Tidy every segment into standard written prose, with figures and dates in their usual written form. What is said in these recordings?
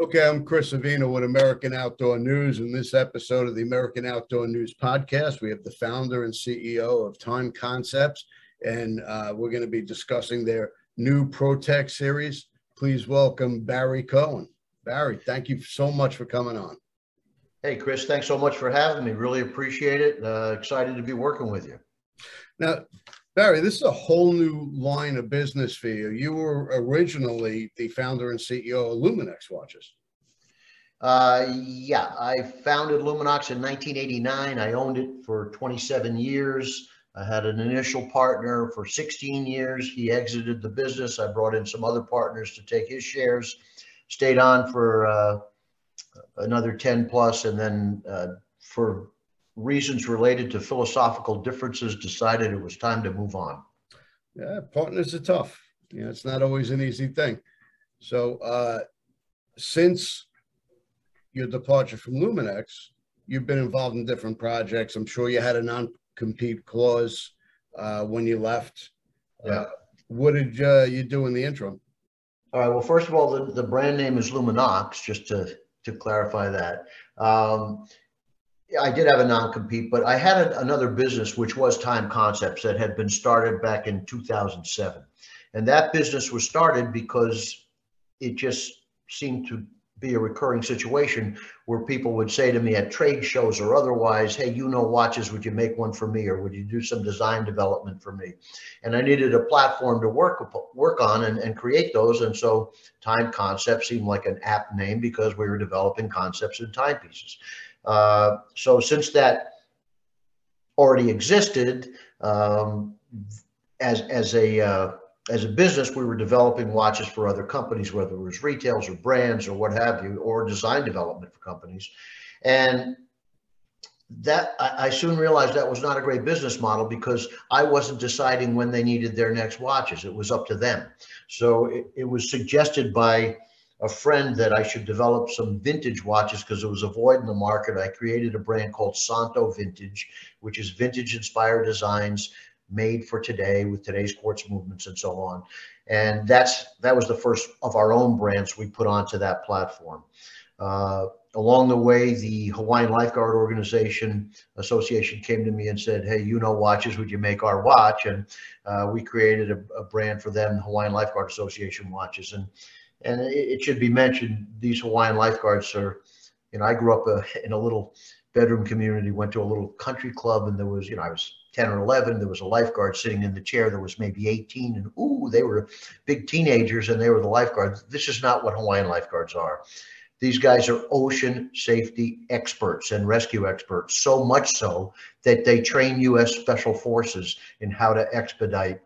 Okay, I'm Chris Savino with American Outdoor News. In this episode of the American Outdoor News podcast, we have the founder and CEO of Time Concepts, and we're going to be discussing their new ProTek series. Please welcome Barry Cohen. Barry, thank you so much for coming on. Hey, Chris, thanks so much for having me. Really appreciate it. Excited to be working with you. Now, Barry, this is a whole new line of business for you. You were originally the founder and CEO of Luminox watches. Yeah, I founded Luminox in 1989. I owned it for 27 years. I had an initial partner for 16 years. He exited the business. I brought in some other partners to take his shares, stayed on for another 10 plus, and then for reasons related to philosophical differences, decided it was time to move on. Yeah, partners are tough. You know, it's not always an easy thing. So since your departure from Luminox, you've been involved in different projects. I'm sure you had a non-compete clause when you left. Yeah. What did you do in the interim? All right. Well, first of all, the brand name is Luminox, just to clarify that. I did have a non-compete, but I had another business, which was Time Concepts, that had been started back in 2007. And that business was started because it just seemed to be a recurring situation where people would say to me at trade shows or otherwise, hey, you know watches, would you make one for me? Or would you do some design development for me? And I needed a platform to work on and create those. And so Time Concepts seemed like an apt name because we were developing concepts and timepieces. So since that already existed, as a business, we were developing watches for other companies, whether it was retails or brands or what have you, or design development for companies. And that I soon realized that was not a great business model because I wasn't deciding when they needed their next watches. It was up to them. So it was suggested by a friend that I should develop some vintage watches because it was a void in the market. I created a brand called Santo Vintage, which is vintage inspired designs made for today with today's quartz movements and so on. And that was the first of our own brands we put onto that platform. Along the way, the Hawaiian Lifeguard Association came to me and said, hey, you know watches, would you make our watch? And we created a brand for them, Hawaiian Lifeguard Association watches. And it should be mentioned, these Hawaiian lifeguards are, you know, I grew up in a little bedroom community, went to a little country club, and there was, you know, I was 10 or 11, there was a lifeguard sitting in the chair that was maybe 18, and ooh, they were big teenagers, and they were the lifeguards. This is not what Hawaiian lifeguards are. These guys are ocean safety experts and rescue experts, so much so that they train U.S. Special Forces in how to expedite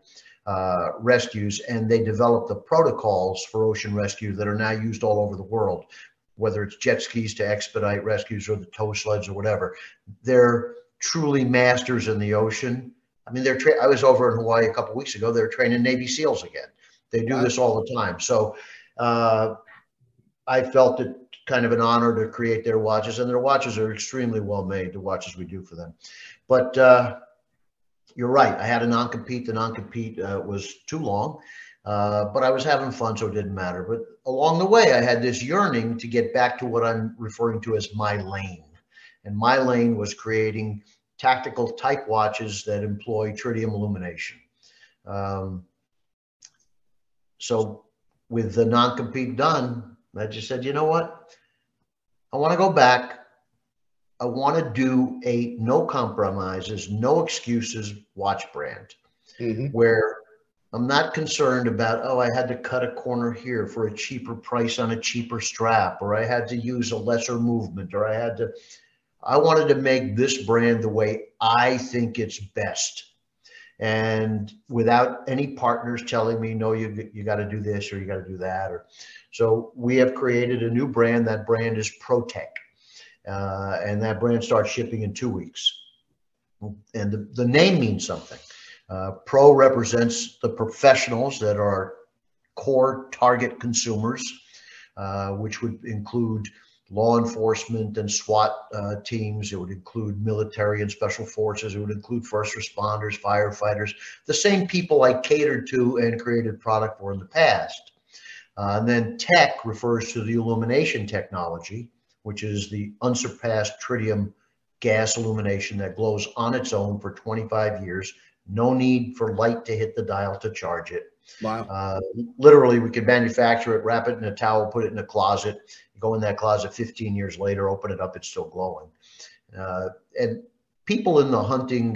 rescues, and they developed the protocols for ocean rescue that are now used all over the world, whether it's jet skis to expedite rescues or the tow sleds or whatever. They're truly masters in the ocean. I mean, I was over in Hawaii a couple weeks ago. They're training Navy SEALs again. They do this all the time. So I felt that kind of an honor to create their watches, and their watches are extremely well made, the watches we do for them. But you're right, I had a non-compete. The non-compete was too long, but I was having fun, so it didn't matter. But along the way, I had this yearning to get back to what I'm referring to as my lane. And my lane was creating tactical type watches that employ tritium illumination. So with the non-compete done, I just said, you know what? I want to go back. I want to do a no compromises, no excuses watch brand, mm-hmm. where I'm not concerned about, oh, I had to cut a corner here for a cheaper price on a cheaper strap, or I had to use a lesser movement, or I wanted to make this brand the way I think it's best. And without any partners telling me, no, you got to do this or you got to do that. Or so we have created a new brand. That brand is ProTek, and that brand starts shipping in 2 weeks. And the name means something. Pro represents the professionals that are core target consumers, which would include law enforcement and SWAT teams. It would include military and special forces. It would include first responders, firefighters, the same people I catered to and created product for in the past. And then tech refers to the illumination technology, which is the unsurpassed tritium gas illumination that glows on its own for 25 years. No need for light to hit the dial to charge it. Wow. Literally, we could manufacture it, wrap it in a towel, put it in a closet, go in that closet 15 years later, open it up, it's still glowing. And people in the hunting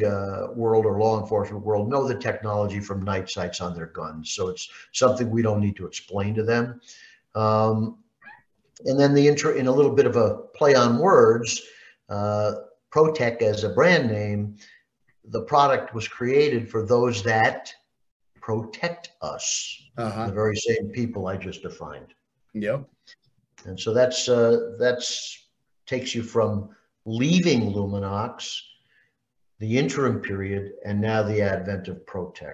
world or law enforcement world know the technology from night sights on their guns. So it's something we don't need to explain to them. And then the intro, in a little bit of a play on words, ProTek as a brand name, the product was created for those that protect us, the very same people I just defined. Yep. And so that's takes you from leaving Luminox, the interim period, and now the advent of ProTek.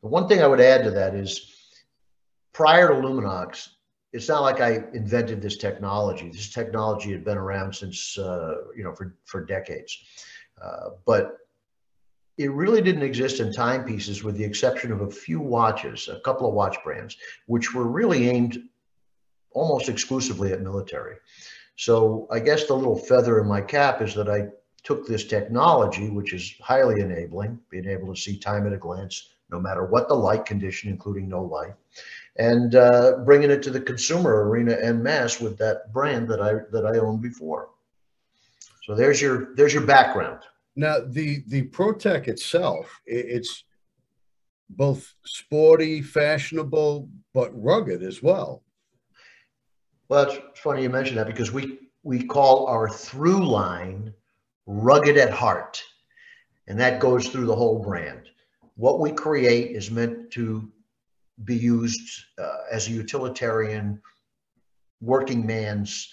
The one thing I would add to that is, prior to Luminox, it's not like I invented this technology. This technology had been around since for decades, but it really didn't exist in timepieces, with the exception of a few watches, a couple of watch brands, which were really aimed almost exclusively at military. So I guess the little feather in my cap is that I took this technology, which is highly enabling, being able to see time at a glance, no matter what the light condition, including no light, and bringing it to the consumer arena en masse with that brand that I owned before. So there's your background. Now, the ProTek itself, it's both sporty, fashionable, but rugged as well. Well, it's funny you mention that, because we call our through line rugged at heart, and that goes through the whole brand. What we create is meant to be used as a utilitarian, working man's,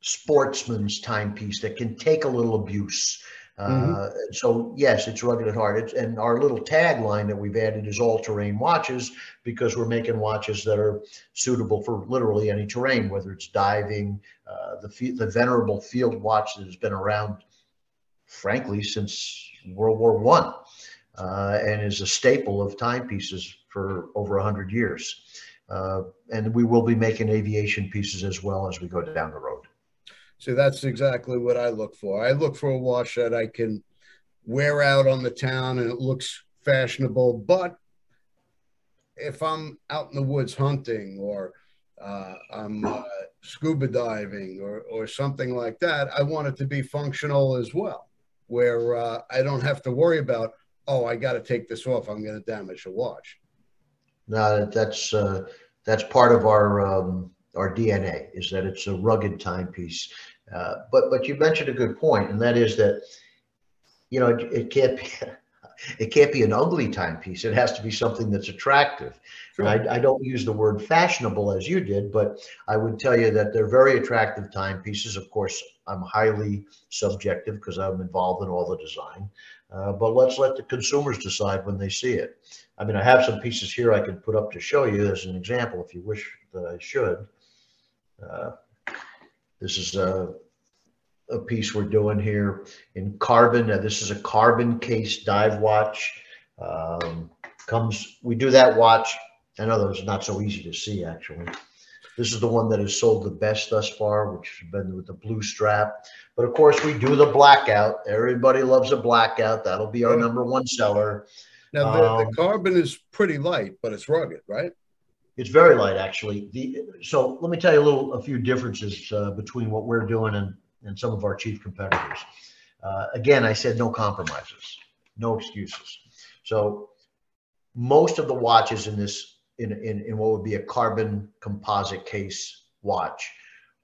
sportsman's timepiece that can take a little abuse. So yes, it's rugged at heart. And our little tagline that we've added is all-terrain watches, because we're making watches that are suitable for literally any terrain, whether it's diving, the venerable field watch that has been around, frankly, since World War I, and is a staple of timepieces for over 100 years. And we will be making aviation pieces as well as we go down the road. So that's exactly what I look for. I look for a watch that I can wear out on the town and it looks fashionable. But if I'm out in the woods hunting, or I'm scuba diving, or something like that, I want it to be functional as well, where I don't have to worry about, oh, I got to take this off, I'm going to damage the watch. No, that's part of our DNA, is that it's a rugged timepiece. But you mentioned a good point, and that is that, you know, it can't be an ugly timepiece. It has to be something that's attractive. Sure. I don't use the word fashionable as you did, but I would tell you that they're very attractive timepieces. Of course, I'm highly subjective because I'm involved in all the design. But let's let the consumers decide when they see it. I mean, I have some pieces here I could put up to show you as an example, if you wish that I should. This is a piece we're doing here in carbon. This is a carbon case dive watch. We do that watch. I know those are not so easy to see, actually. This is the one that has sold the best thus far, which has been with the blue strap. But of course, we do the blackout. Everybody loves a blackout. That'll be our number one seller. Now, the carbon is pretty light, but it's rugged, right? It's very light, actually. So let me tell you a few differences between what we're doing and some of our chief competitors. Again, I said no compromises, no excuses. So most of the watches in this, in what would be a carbon composite case watch,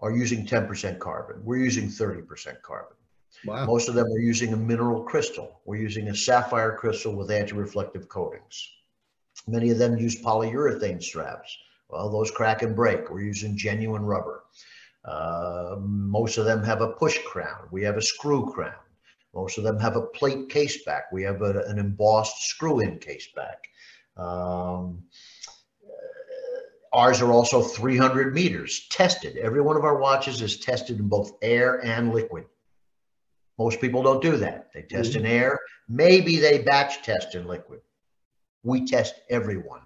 are using 10% carbon. We're using 30% carbon. Wow. Most of them are using a mineral crystal. We're using a sapphire crystal with anti-reflective coatings. Many of them use polyurethane straps. Well, those crack and break. We're using genuine rubber. Most of them have a push crown. We have a screw crown. Most of them have a plate case back. We have an embossed screw-in case back. Ours are also 300 meters, tested. Every one of our watches is tested in both air and liquid. Most people don't do that. They test in air. Maybe they batch test in liquid. We test everyone,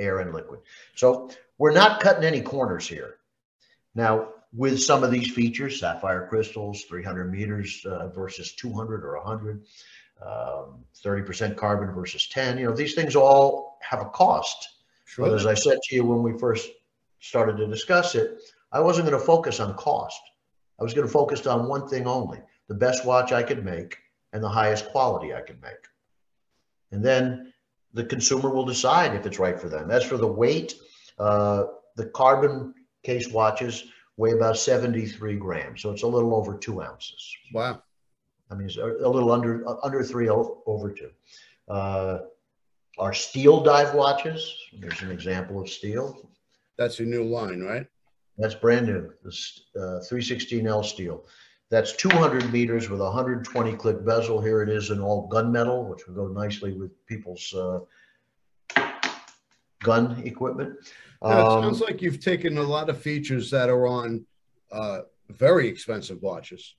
air and liquid. So we're not cutting any corners here. Now, with some of these features, sapphire crystals, 300 meters versus 200 or 100, 30% carbon versus 10, you know, these things all have a cost. Sure. But as I said to you when we first started to discuss it, I wasn't going to focus on cost. I was going to focus on one thing only: the best watch I could make and the highest quality I could make. And then the consumer will decide if it's right for them. As for the weight, the carbon case watches weigh about 73 grams. So it's a little over 2 ounces. Wow. I mean, it's a little under three, over two. Our steel dive watches, there's an example of steel. That's your new line, right? That's brand new, this 316L steel. That's 200 meters with 120 click bezel. Here it is in all gunmetal, which will go nicely with people's gun equipment. Now, it sounds like you've taken a lot of features that are on very expensive watches,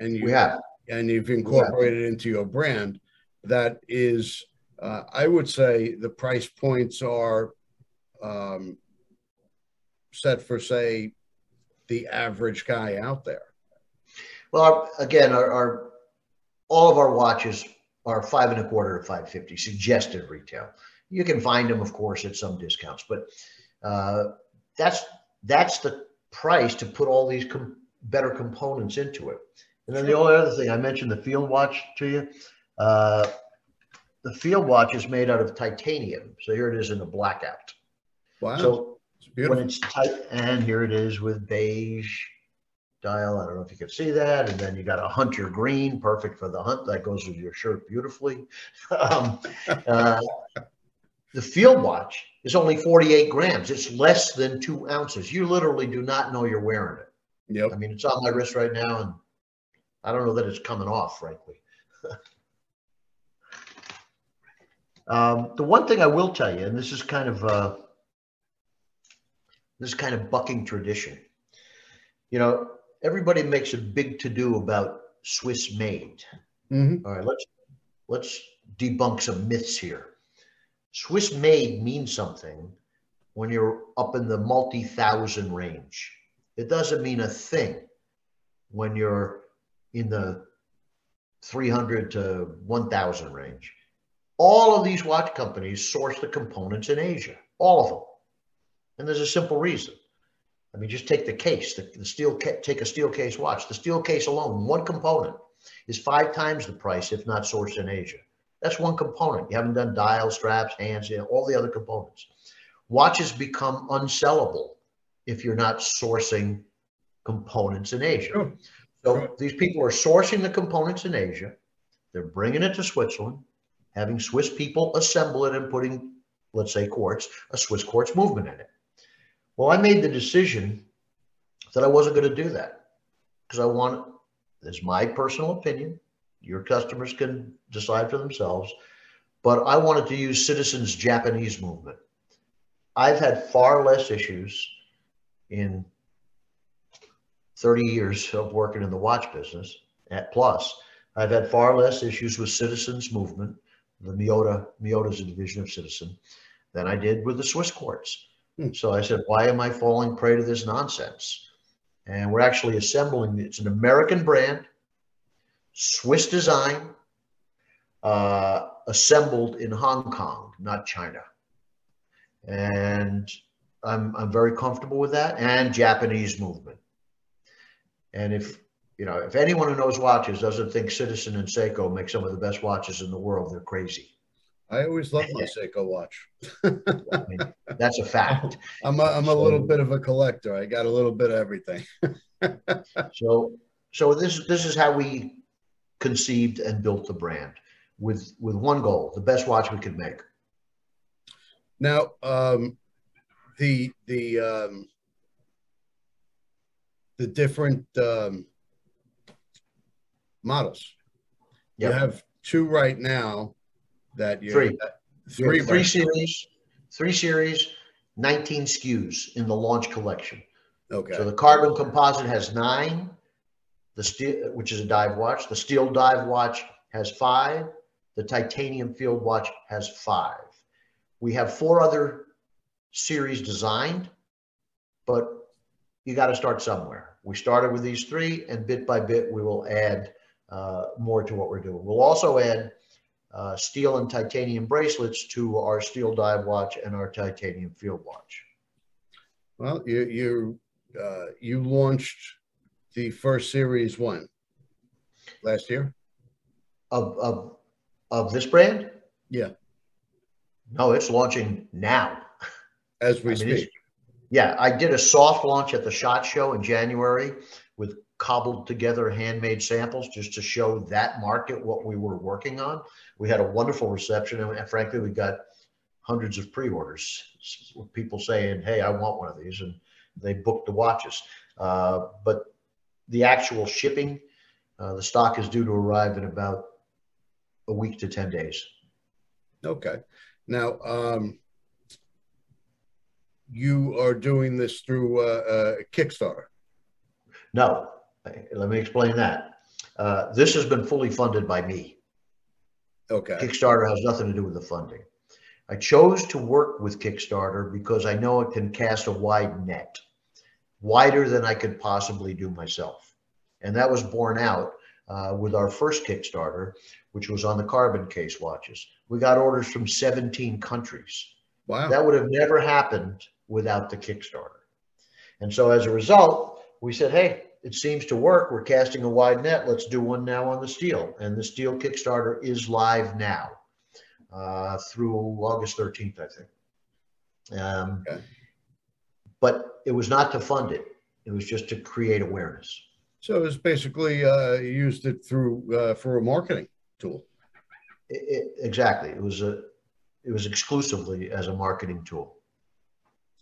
and you've incorporated into your brand. That is, I would say, the price points are set for, say, the average guy out there. Well, again, all of our watches are $525 to $550 suggested retail. You can find them, of course, at some discounts, but that's the price to put all these better components into it. And then the only other thing, I mentioned the field watch to you. The field watch is made out of titanium, so here it is in a blackout. Wow! So it's when it's tight, and here it is with beige. Dial. I don't know if you can see that. And then you got a hunter green, perfect for the hunt. That goes with your shirt beautifully. The field watch is only 48 grams. It's less than 2 ounces. You literally do not know you're wearing it. Yep. I mean, it's on my wrist right now, and I don't know that it's coming off, frankly. The one thing I will tell you, and this is kind of bucking tradition. You know, everybody makes a big to-do about Swiss made. All right, let's debunk some myths here. Swiss made means something when you're up in the multi-thousand range. It doesn't mean a thing when you're in the 300 to 1,000 range. All of these watch companies source the components in Asia, all of them. And there's a simple reason. I mean, just take the case, take a steel case watch. The steel case alone, one component, is 5 times the price if not sourced in Asia. That's one component. You haven't done dial, straps, hands, you know, all the other components. Watches become unsellable if you're not sourcing components in Asia. Sure. So these people are sourcing the components in Asia. They're bringing it to Switzerland, having Swiss people assemble it and putting, let's say, quartz, a Swiss quartz movement in it. Well, I made the decision that I wasn't going to do that because I want, that's my personal opinion. Your customers can decide for themselves, but I wanted to use Citizen's Japanese movement. I've had far less issues in 30 years of working in the watch business at plus. I've had far less issues with Citizen's movement, the Miyota's a division of Citizen, than I did with the Swiss courts. So I said, why am I falling prey to this nonsense? And we're actually assembling, it's an American brand, Swiss design, assembled in Hong Kong, not China. And I'm very comfortable with that, and Japanese movement. And if, you know, if anyone who knows watches doesn't think Citizen and Seiko make some of the best watches in the world, they're crazy. I always love my Seiko watch. I mean, that's a fact. I'm a little bit of a collector. I got a little bit of everything. So this is how we conceived and built the brand, with one goal: the best watch we could make. Now, the different models. Yep. You have two right now. Three series, 19 SKUs in the launch collection. Okay. So the carbon composite has 9, the steel, which is a dive watch. The steel dive watch has 5. The titanium field watch has 5. We have 4 other series designed, but you got to start somewhere. We started with these 3, and bit by bit, we will add more to what we're doing. We'll also add steel and titanium bracelets to our steel dive watch and our titanium field watch. Well, you launched the first series 1 last year of this brand. Yeah. No, it's launching now as we speak. Yeah, I did a soft launch at the SHOT Show in January with cobbled together handmade samples just to show that market what we were working on. We had a wonderful reception, and frankly, we got hundreds of pre-orders with people saying, hey, I want one of these, and they booked the watches. But the actual shipping, the stock is due to arrive in about a week to 10 days. Okay. Now, you are doing this through Kickstarter. No. Let me explain that. This has been fully funded by me. Okay. Kickstarter has nothing to do with the funding. I chose to work with Kickstarter because I know it can cast a wide net, wider than I could possibly do myself. And that was borne out with our first Kickstarter, which was on the carbon case watches. We got orders from 17 countries. Wow. That would have never happened without the Kickstarter. And so as a result, we said, hey, it seems to work. We're casting a wide net. Let's do one now on the steel. And the steel Kickstarter is live now through August 13th, I think. Okay. But it was not to fund it. It was just to create awareness. So it was basically you used it through for a marketing tool. Exactly. It was exclusively as a marketing tool.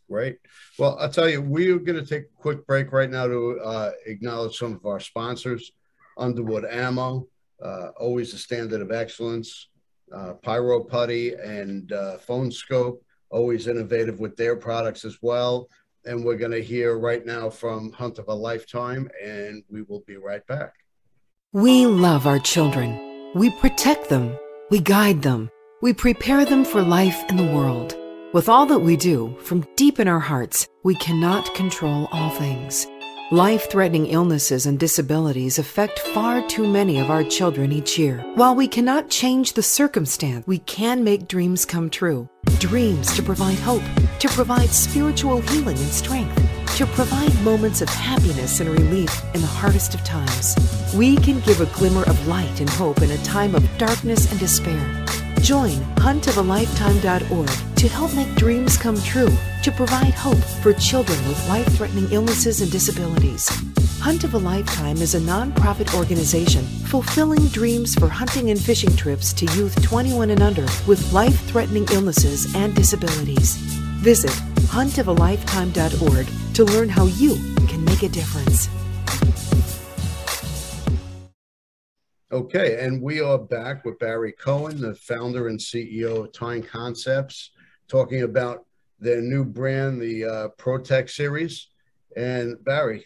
Right. Well, I'll tell you, we're going to take a quick break right now to acknowledge some of our sponsors. Underwood Ammo, always a standard of excellence. Pyro Putty and Phone Scope, always innovative with their products as well. And we're going to hear right now from Hunt of a Lifetime, and we will be right back. We love our children. We protect them. We guide them. We prepare them for life in the world. With all that we do, from deep in our hearts, we cannot control all things. Life-threatening illnesses and disabilities affect far too many of our children each year. While we cannot change the circumstance, we can make dreams come true. Dreams to provide hope, to provide spiritual healing and strength, to provide moments of happiness and relief in the hardest of times. We can give a glimmer of light and hope in a time of darkness and despair. Join huntofalifetime.org to help make dreams come true, to provide hope for children with life-threatening illnesses and disabilities. Hunt of a Lifetime is a nonprofit organization fulfilling dreams for hunting and fishing trips to youth 21 and under with life-threatening illnesses and disabilities. Visit huntofalifetime.org to learn how you can make a difference. Okay, and we are back with Barry Cohen, the founder and CEO of Time Concepts, talking about their new brand, the ProTek series. And Barry,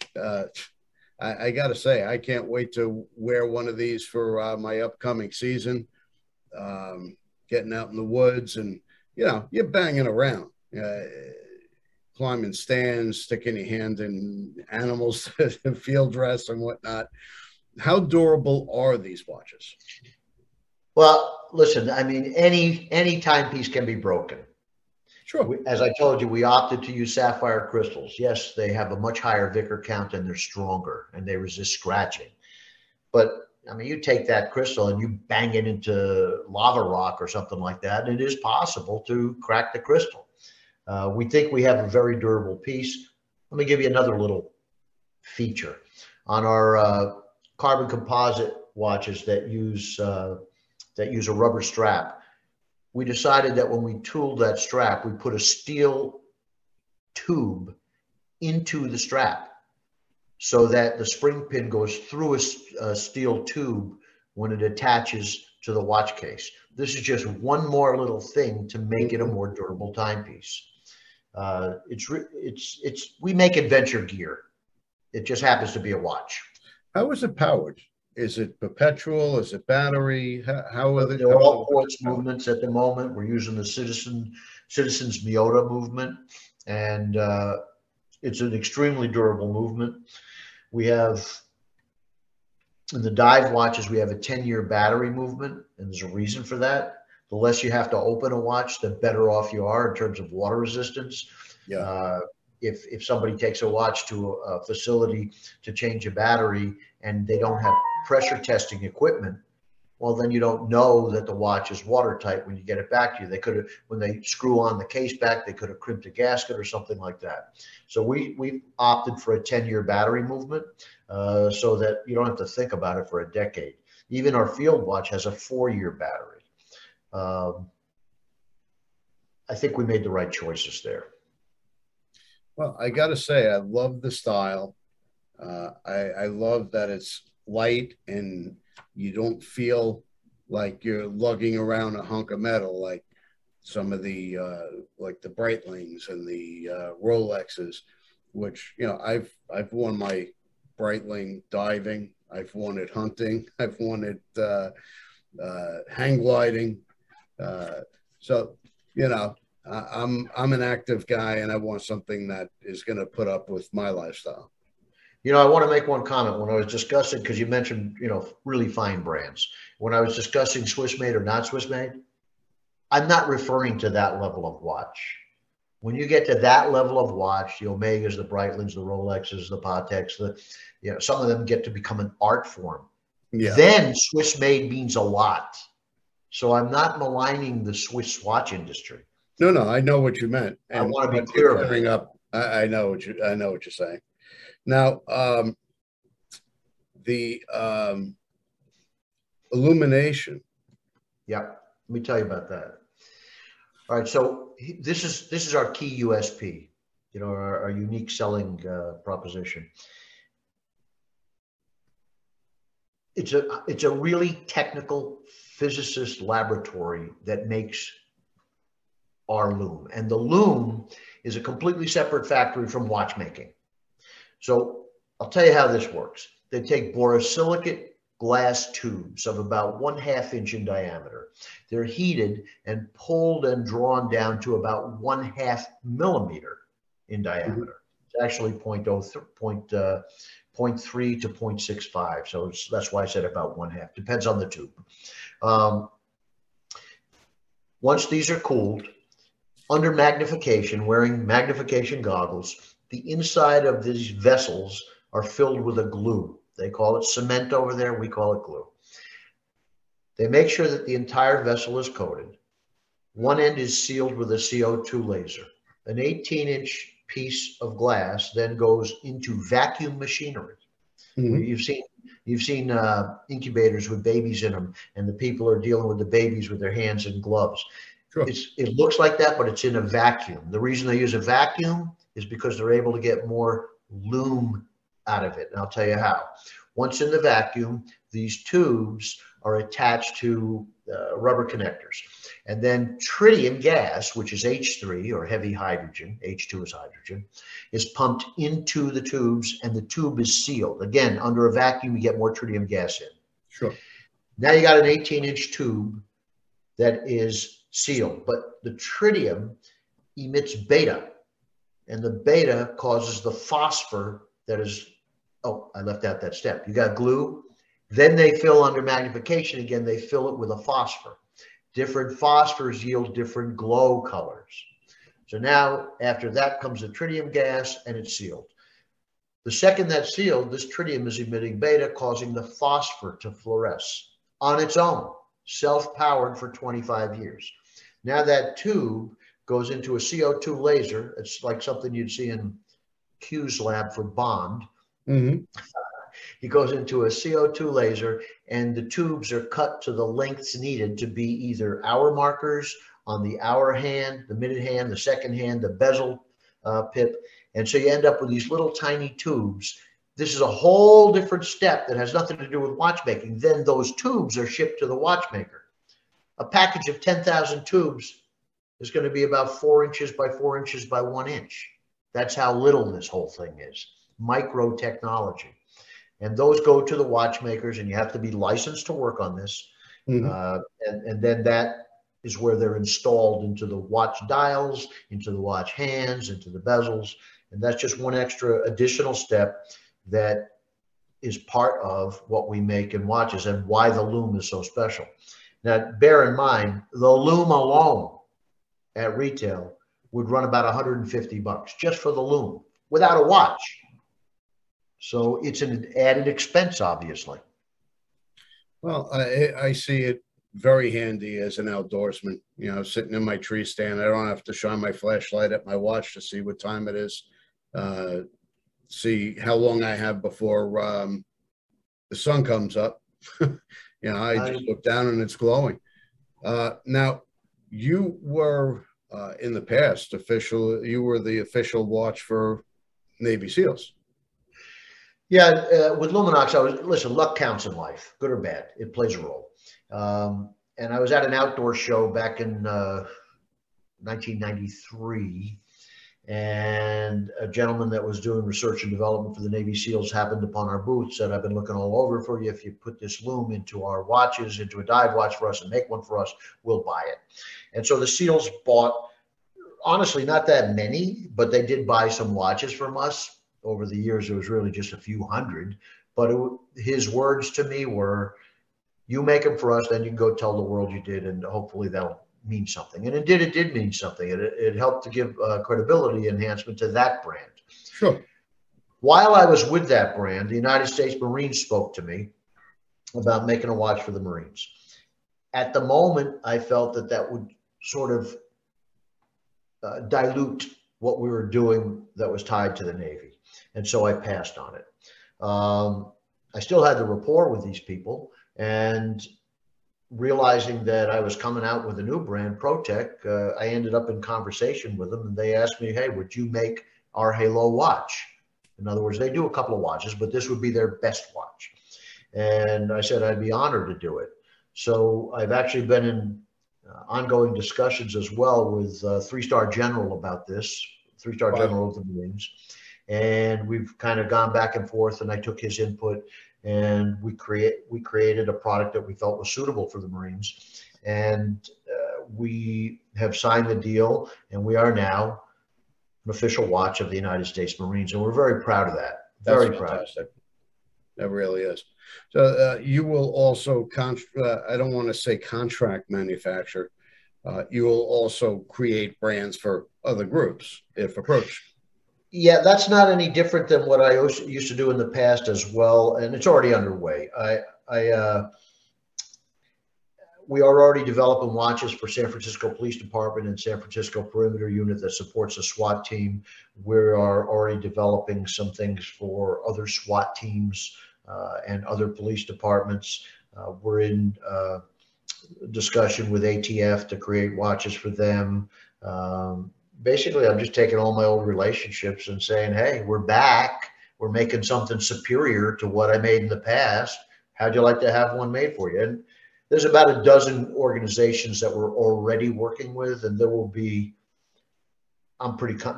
I got to say, I can't wait to wear one of these for my upcoming season, getting out in the woods and, you know, you're banging around, climbing stands, sticking your hand in animals, field dress and whatnot. How durable are these watches? Well, listen, I mean, any timepiece can be broken. Sure. As I told you, we opted to use sapphire crystals. Yes, they have a much higher Vicker count and they're stronger and they resist scratching. But, I mean, you take that crystal and you bang it into lava rock or something like that, and it is possible to crack the crystal. We think we have a very durable piece. Let me give you another little feature. On our carbon composite watches that use a rubber strap, we decided that when we tooled that strap, we put a steel tube into the strap so that the spring pin goes through a steel tube when it attaches to the watch case. This is just one more little thing to make it a more durable timepiece. We make adventure gear. It just happens to be a watch. How is it powered? Is it perpetual? Is it battery? How are they? They're all quartz movements at the moment. We're using the Citizen's Miyota movement, and it's an extremely durable movement. We have, in the dive watches, we have a 10-year battery movement, and there's a reason for that. The less you have to open a watch, the better off you are in terms of water resistance. Yeah. If somebody takes a watch to a facility to change a battery and they don't have pressure testing equipment, well, then you don't know that the watch is watertight when you get it back to you. They could have, when they screw on the case back, they could have crimped a gasket or something like that. So we opted for a 10-year battery movement so that you don't have to think about it for a decade. Even our field watch has a 4-year battery. I think we made the right choices there. Well, I got to say, I love the style. I love that it's light and you don't feel like you're lugging around a hunk of metal like some of the like the Breitlings and the Rolexes, which, you know, I've worn my Breitling diving. I've worn it hunting. I've worn it hang gliding. So, you know, I'm an active guy and I want something that is going to put up with my lifestyle. You know, I want to make one comment when I was discussing, because you mentioned, you know, really fine brands. When I was discussing Swiss made or not Swiss made, I'm not referring to that level of watch. When you get to that level of watch, the Omegas, the Breitlings, the Rolexes, the Pateks, you know, some of them get to become an art form. Yeah. Then Swiss made means a lot. So I'm not maligning the Swiss watch industry. No, I know what you meant. And I want to be clear about it. I know what you're saying. Now, the illumination. Yeah, let me tell you about that. All right, so this is our key USP, you know, our unique selling proposition. It's a really technical physicist laboratory that makes our loom, and the loom is a completely separate factory from watchmaking. So I'll tell you how this works. They take borosilicate glass tubes of about 1/2 inch in diameter. They're heated and pulled and drawn down to about 1/2 millimeter in diameter. It's actually 0.3 to 0.65. So that's why I said about 1/2. Depends on the tube. Once these are cooled, under magnification, wearing magnification goggles, the inside of these vessels are filled with a glue. They call it cement over there. We call it glue. They make sure that the entire vessel is coated. One end is sealed with a CO2 laser. An 18-inch piece of glass then goes into vacuum machinery. Mm-hmm. You've seen incubators with babies in them, and the people are dealing with the babies with their hands in gloves. Sure. It looks like that, but it's in a vacuum. The reason they use a vacuum is because they're able to get more loom out of it. And I'll tell you how. Once in the vacuum, these tubes are attached to rubber connectors. And then tritium gas, which is H3 or heavy hydrogen, H2 is hydrogen, is pumped into the tubes and the tube is sealed. Again, under a vacuum, you get more tritium gas in. Sure. Now you got an 18-inch tube that is sealed, but the tritium emits beta, and the beta causes the phosphor that is, oh, I left out that step. You got glue. Then they fill under magnification again, they fill it with a phosphor. Different phosphors yield different glow colors. So now after that comes the tritium gas and it's sealed. The second that's sealed, this tritium is emitting beta, causing the phosphor to fluoresce on its own, self-powered for 25 years. Now that tube goes into a CO2 laser. It's like something you'd see in Q's lab for Bond. Mm-hmm. It goes into a CO2 laser, and the tubes are cut to the lengths needed to be either hour markers on the hour hand, the minute hand, the second hand, the bezel pip. And so you end up with these little tiny tubes. This is a whole different step that has nothing to do with watchmaking. Then those tubes are shipped to the watchmaker. A package of 10,000 tubes is going to be about 4 inches by 4 inches by 1 inch. That's how little this whole thing is. Micro technology. And those go to the watchmakers, and you have to be licensed to work on this. Mm-hmm. And then that is where they're installed into the watch dials, into the watch hands, into the bezels. And that's just one extra additional step that is part of what we make in watches and why the lume is so special. Now, bear in mind, the lume alone at retail would run about $150 just for the lume without a watch. So it's an added expense, obviously. Well, I see it very handy as an outdoorsman, you know, sitting in my tree stand. I don't have to shine my flashlight at my watch to see what time it is, see how long I have before the sun comes up. You know, I just look down and it's glowing. Now, you were in the past official, you were the official watch for Navy SEALs. Yeah, with Luminox, I was, listen, luck counts in life, good or bad. It plays a role. And I was at an outdoor show back in 1993, and a gentleman that was doing research and development for the Navy SEALs happened upon our booth, said, I've been looking all over for you. If you put this lume into our watches, into a dive watch for us and make one for us, we'll buy it. And so the SEALs bought, honestly, not that many, but they did buy some watches from us. Over the years, it was really just a few hundred, but his words to me were, you make them for us, then you can go tell the world you did, and hopefully that'll mean something. And it did mean something. It helped to give credibility enhancement to that brand. Sure. While I was with that brand, the United States Marines spoke to me about making a watch for the Marines. At the moment, I felt that that would sort of dilute what we were doing that was tied to the Navy. And so I passed on it. I still had the rapport with these people, and realizing that I was coming out with a new brand, ProTek, I ended up in conversation with them, and they asked me, hey, would you make our Halo watch? In other words, they do a couple of watches, but this would be their best watch. And I said, I'd be honored to do it. So I've actually been in ongoing discussions as well with three-star general about this, three-star general of the Marines. And we've kind of gone back and forth, and I took his input, and we created a product that we felt was suitable for the Marines. And we have signed the deal, and we are now an official watch of the United States Marines. And we're very proud of that. Very proud. That really is. So you will also, I don't want to say contract manufacture, you will also create brands for other groups if approached. Yeah, that's not any different than what I used to do in the past as well, and it's already underway. We are already developing watches for San Francisco Police Department and San Francisco Perimeter Unit that supports the SWAT team. We are already developing some things for other SWAT teams and other police departments. We're in discussion with ATF to create watches for them. Basically, I'm just taking all my old relationships and saying, hey, we're back. We're making something superior to what I made in the past. How'd you like to have one made for you? And There's about a dozen organizations that we're already working with, and there will be,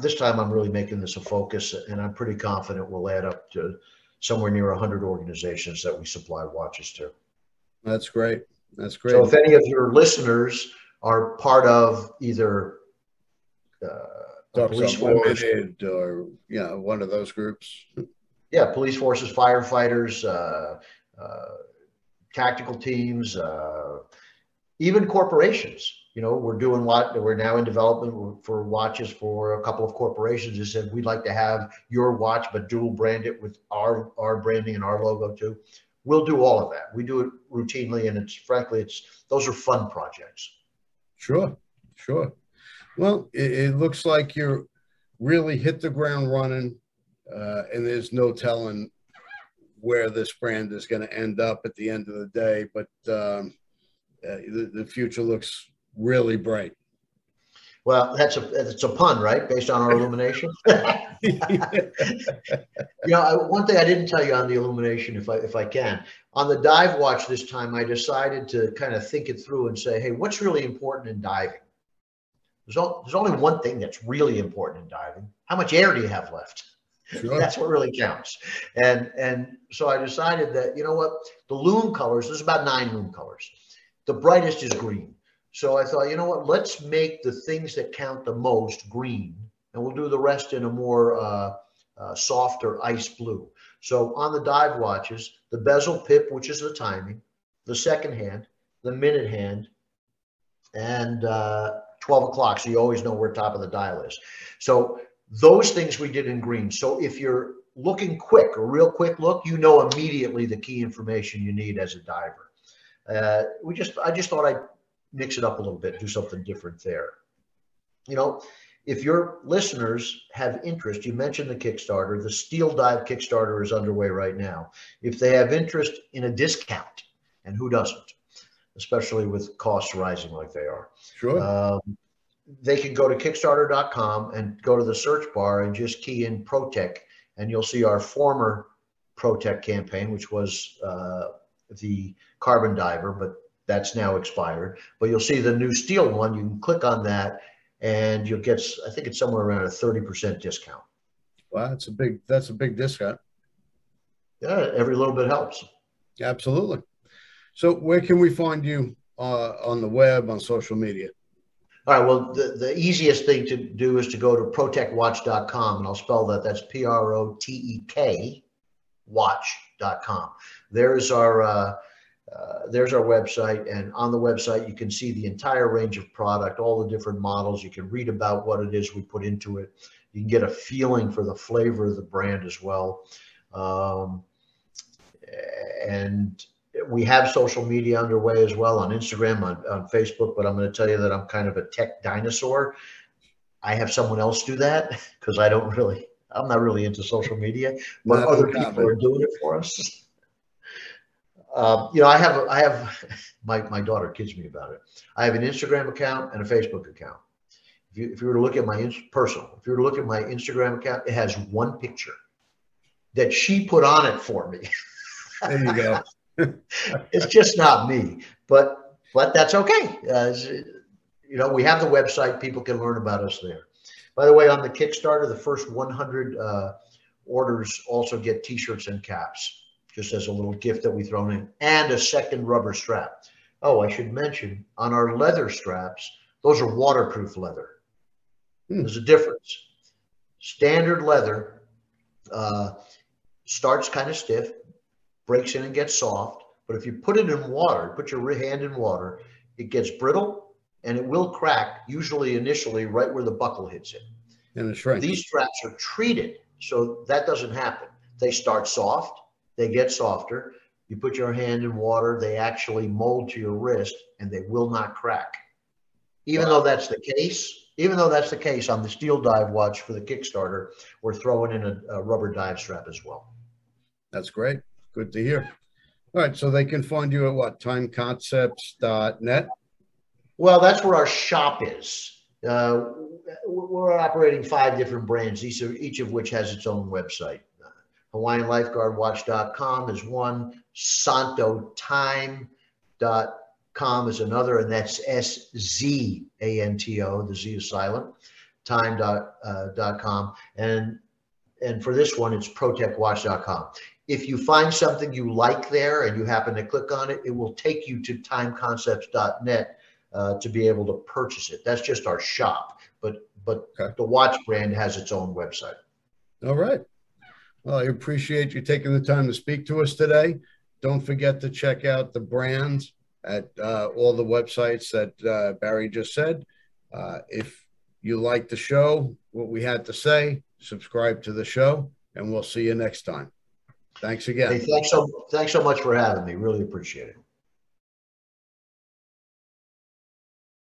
this time I'm really making this a focus, and I'm pretty confident we'll add up to somewhere near 100 organizations that we supply watches to. That's great. That's great. So if any of your listeners are part of either police force or, you know, one of those groups. Yeah, police forces, firefighters, tactical teams, even corporations. You know, we're now in development for watches for a couple of corporations that said, we'd like to have your watch, but dual brand it with our branding and our logo too. We'll do all of that. We do it routinely, and those are fun projects. Sure, sure. Well, it looks like you're really hit the ground running, and there's no telling where this brand is going to end up at the end of the day, but the future looks really bright. Well, it's a pun, right? Based on our illumination. One thing I didn't tell you on the illumination, if I can, on the dive watch this time, I decided to kind of think it through and say, hey, what's really important in diving? There's only one thing that's really important in diving. How much air do you have left? Sure. That's what really counts. And so I decided that, you know what, the loom colors, there's about 9 loom colors. The brightest is green. So I thought, you know what, let's make the things that count the most green, and we'll do the rest in a more softer ice blue. So on the dive watches, the bezel pip, which is the timing, the second hand, the minute hand, and 12 o'clock. So you always know where top of the dial is. So those things we did in green. So if you're looking quick, a real quick look, you know immediately the key information you need as a diver. I just thought I'd mix it up a little bit, do something different there. You know, if your listeners have interest, you mentioned the Kickstarter. The Steel Dive Kickstarter is underway right now. If they have interest in a discount, and who doesn't, especially with costs rising like they are. Sure. They can go to Kickstarter.com and go to the search bar and just key in ProTek, and you'll see our former ProTek campaign, which was the Carbon Diver, but that's now expired. But you'll see the new steel one. You can click on that, and you'll get, I think it's somewhere around a 30% discount. Wow, that's a big discount. Yeah, every little bit helps. Absolutely. So where can we find you on the web, on social media? All right, well, the easiest thing to do is to go to protekwatch.com, and I'll spell that. That's P-R-O-T-E-K, watch.com. There's our website, and on the website, you can see the entire range of product, all the different models. You can read about what it is we put into it. You can get a feeling for the flavor of the brand as well. And we have social media underway as well, on Instagram, on Facebook, but I'm going to tell you that I'm kind of a tech dinosaur. I have someone else do that because I'm not really into social media, but other people are doing it for us. I have my daughter kids me about it. I have an Instagram account and a Facebook account. If you were to look at my Instagram account, it has one picture that she put on it for me. There you go. It's just not me, but that's okay. We have the website. People can learn about us there. By the way, on the Kickstarter, the first 100 orders also get T-shirts and caps, just as a little gift that we've thrown in, and a second rubber strap. Oh, I should mention, on our leather straps, those are waterproof leather. There's a difference. Standard leather starts kind of stiff, breaks in and gets soft, but if you put your hand in water, it gets brittle and it will crack, usually initially right where the buckle hits it. And it's right. These straps are treated so that doesn't happen. They start soft, they get softer, you put your hand in water, they actually mold to your wrist and they will not crack. Even though that's the case on the Steel Dive watch for the Kickstarter, we're throwing in a rubber dive strap as well. That's great. Good to hear. All right, so they can find you at what? timeconcepts.net? Well, that's where our shop is. We're operating 5 different brands, each of which has its own website. HawaiianLifeguardWatch.com is one. Santo time.com .com is another, and that's SZANTO, the Z is silent, time.com. And for this one, it's protekwatch.com. If you find something you like there and you happen to click on it, it will take you to timeconcepts.net to be able to purchase it. That's just our shop, but okay, the watch brand has its own website. All right. Well, I appreciate you taking the time to speak to us today. Don't forget to check out the brands at all the websites that Barry just said. If you like the show, what we had to say, subscribe to the show, and we'll see you next time. Thanks again. Hey, thanks so much for having me. Really appreciate it.